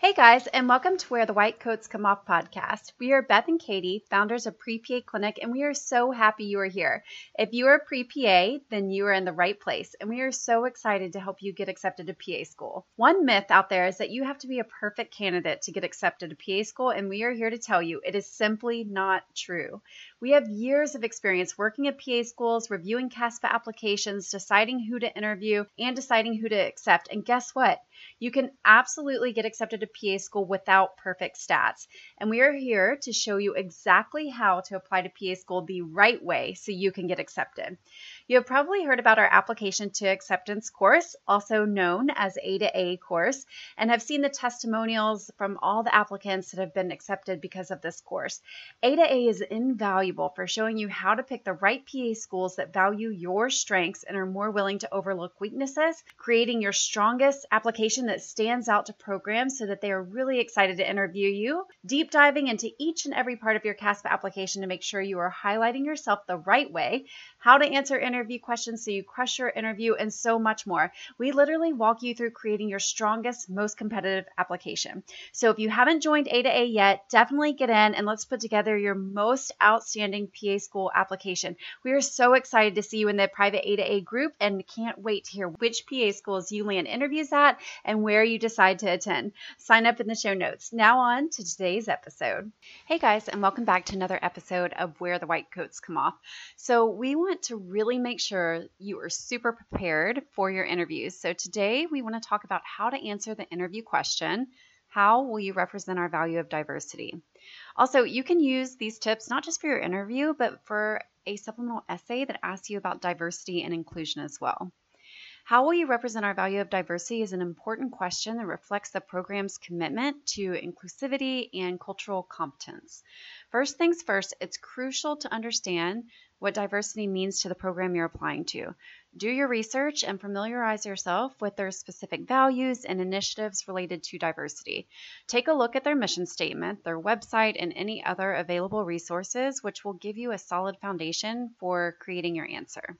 Hey guys, and welcome to Where the White Coats Come Off podcast. We are Beth and Katie, founders of Pre-PA Clinic, and we are so happy you are here. If you are a pre-PA, then you are in the right place, and we are so excited to help you get accepted to PA school. One myth out there is that you have to be a perfect candidate to get accepted to PA school, and we are here to tell you it is simply not true. We have years of experience working at PA schools, reviewing CASPA applications, deciding who to interview, and deciding who to accept, and guess what? You can absolutely get accepted to PA school without perfect stats. And we are here to show you exactly how to apply to PA school the right way so you can get accepted. You have probably heard about our application to acceptance course, also known as A to A course, and have seen the testimonials from all the applicants that have been accepted because of this course. A to A is invaluable for showing you how to pick the right PA schools that value your strengths and are more willing to overlook weaknesses, creating your strongest application that stands out to programs so that they are really excited to interview you, deep diving into each and every part of your CASPA application to make sure you are highlighting yourself the right way, how to answer interview questions so you crush your interview, and so much more. We literally walk you through creating your strongest, most competitive application. So if you haven't joined A to A yet, definitely get in and let's put together your most outstanding PA school application. We are so excited to see you in the private A to A group and can't wait to hear which PA schools you land interviews at and where you decide to attend. Sign up in the show notes. Now on to today's episode. Hey guys, and welcome back to another episode of Where the White Coats Come Off. So we want to really make sure you are super prepared for your interviews. So today we want to talk about how to answer the interview question, how will you represent our value of diversity? Also, you can use these tips not just for your interview, but for a supplemental essay that asks you about diversity and inclusion as well. How will you represent our value of diversity is an important question that reflects the program's commitment to inclusivity and cultural competence. First things first, it's crucial to understand what diversity means to the program you're applying to. Do your research and familiarize yourself with their specific values and initiatives related to diversity. Take a look at their mission statement, their website, and any other available resources, which will give you a solid foundation for creating your answer.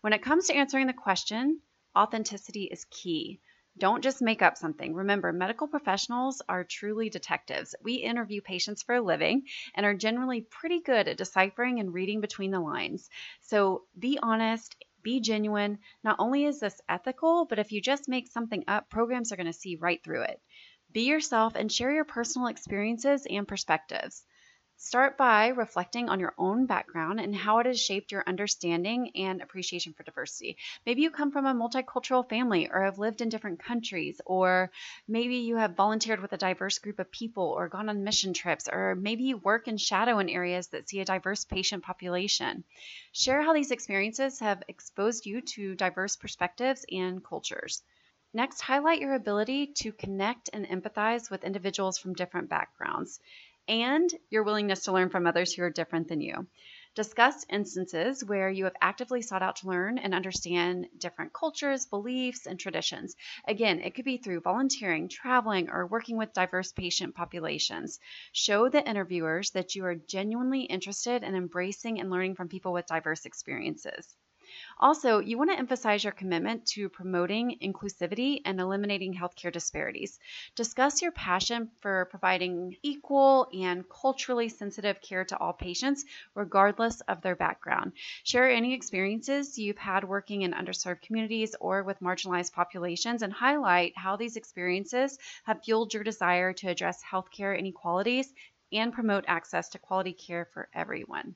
When it comes to answering the question, authenticity is key. Don't just make up something. Remember, medical professionals are truly detectives. We interview patients for a living and are generally pretty good at deciphering and reading between the lines. So be honest, be genuine. Not only is this ethical, but if you just make something up, programs are going to see right through it. Be yourself and share your personal experiences and perspectives. Start by reflecting on your own background and how it has shaped your understanding and appreciation for diversity. Maybe you come from a multicultural family or have lived in different countries, or maybe you have volunteered with a diverse group of people or gone on mission trips, or maybe you work and shadow in areas that see a diverse patient population. Share how these experiences have exposed you to diverse perspectives and cultures. Next, highlight your ability to connect and empathize with individuals from different backgrounds, and your willingness to learn from others who are different than you. Discuss instances where you have actively sought out to learn and understand different cultures, beliefs, and traditions. Again, it could be through volunteering, traveling, or working with diverse patient populations. Show the interviewers that you are genuinely interested in embracing and learning from people with diverse experiences. Also, you want to emphasize your commitment to promoting inclusivity and eliminating healthcare disparities. Discuss your passion for providing equal and culturally sensitive care to all patients, regardless of their background. Share any experiences you've had working in underserved communities or with marginalized populations, and highlight how these experiences have fueled your desire to address healthcare inequalities and promote access to quality care for everyone.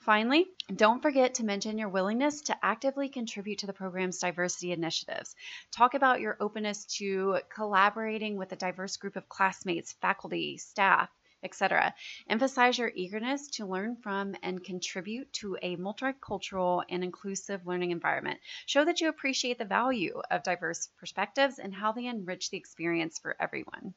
Finally, don't forget to mention your willingness to actively contribute to the program's diversity initiatives. Talk about your openness to collaborating with a diverse group of classmates, faculty, staff, etc. Emphasize your eagerness to learn from and contribute to a multicultural and inclusive learning environment. Show that you appreciate the value of diverse perspectives and how they enrich the experience for everyone.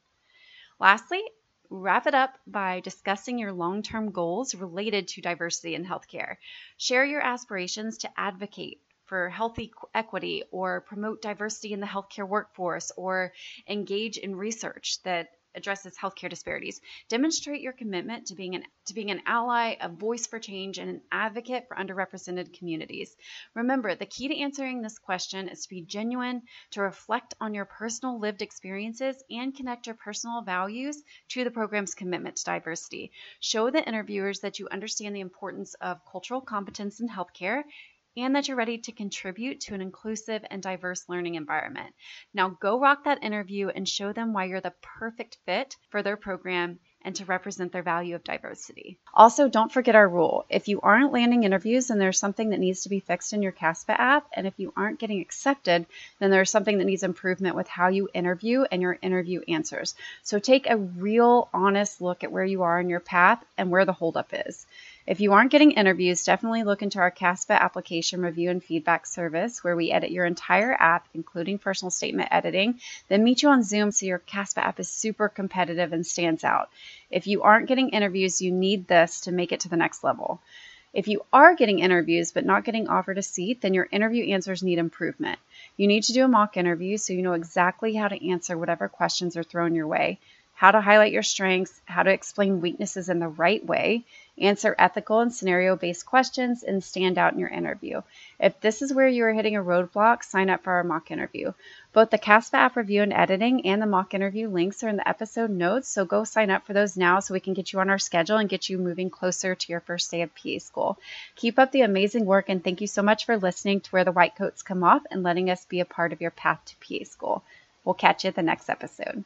Lastly, wrap it up by discussing your long-term goals related to diversity in healthcare. Share your aspirations to advocate for healthy equity or promote diversity in the healthcare workforce or engage in research that addresses healthcare disparities. Demonstrate your commitment to being an ally, a voice for change, and an advocate for underrepresented communities. Remember, the key to answering this question is to be genuine, to reflect on your personal lived experiences, and connect your personal values to the program's commitment to diversity. Show the interviewers that you understand the importance of cultural competence in healthcare and that you're ready to contribute to an inclusive and diverse learning environment. Now go rock that interview and show them why you're the perfect fit for their program and to represent their value of diversity. Also, don't forget our rule. If you aren't landing interviews, then there's something that needs to be fixed in your CASPA app. And if you aren't getting accepted, then there's something that needs improvement with how you interview and your interview answers. So take a real honest look at where you are in your path and where the holdup is. If you aren't getting interviews, definitely look into our CASPA application review and feedback service where we edit your entire app, including personal statement editing, then meet you on Zoom so your CASPA app is super competitive and stands out. If you aren't getting interviews, you need this to make it to the next level. If you are getting interviews but not getting offered a seat, then your interview answers need improvement. You need to do a mock interview so you know exactly how to answer whatever questions are thrown your way, how to highlight your strengths, how to explain weaknesses in the right way, answer ethical and scenario-based questions, and stand out in your interview. If this is where you are hitting a roadblock, sign up for our mock interview. Both the CASPA app review and editing and the mock interview links are in the episode notes, so go sign up for those now so we can get you on our schedule and get you moving closer to your first day of PA school. Keep up the amazing work, and thank you so much for listening to Where the White Coats Come Off and letting us be a part of your path to PA school. We'll catch you at the next episode.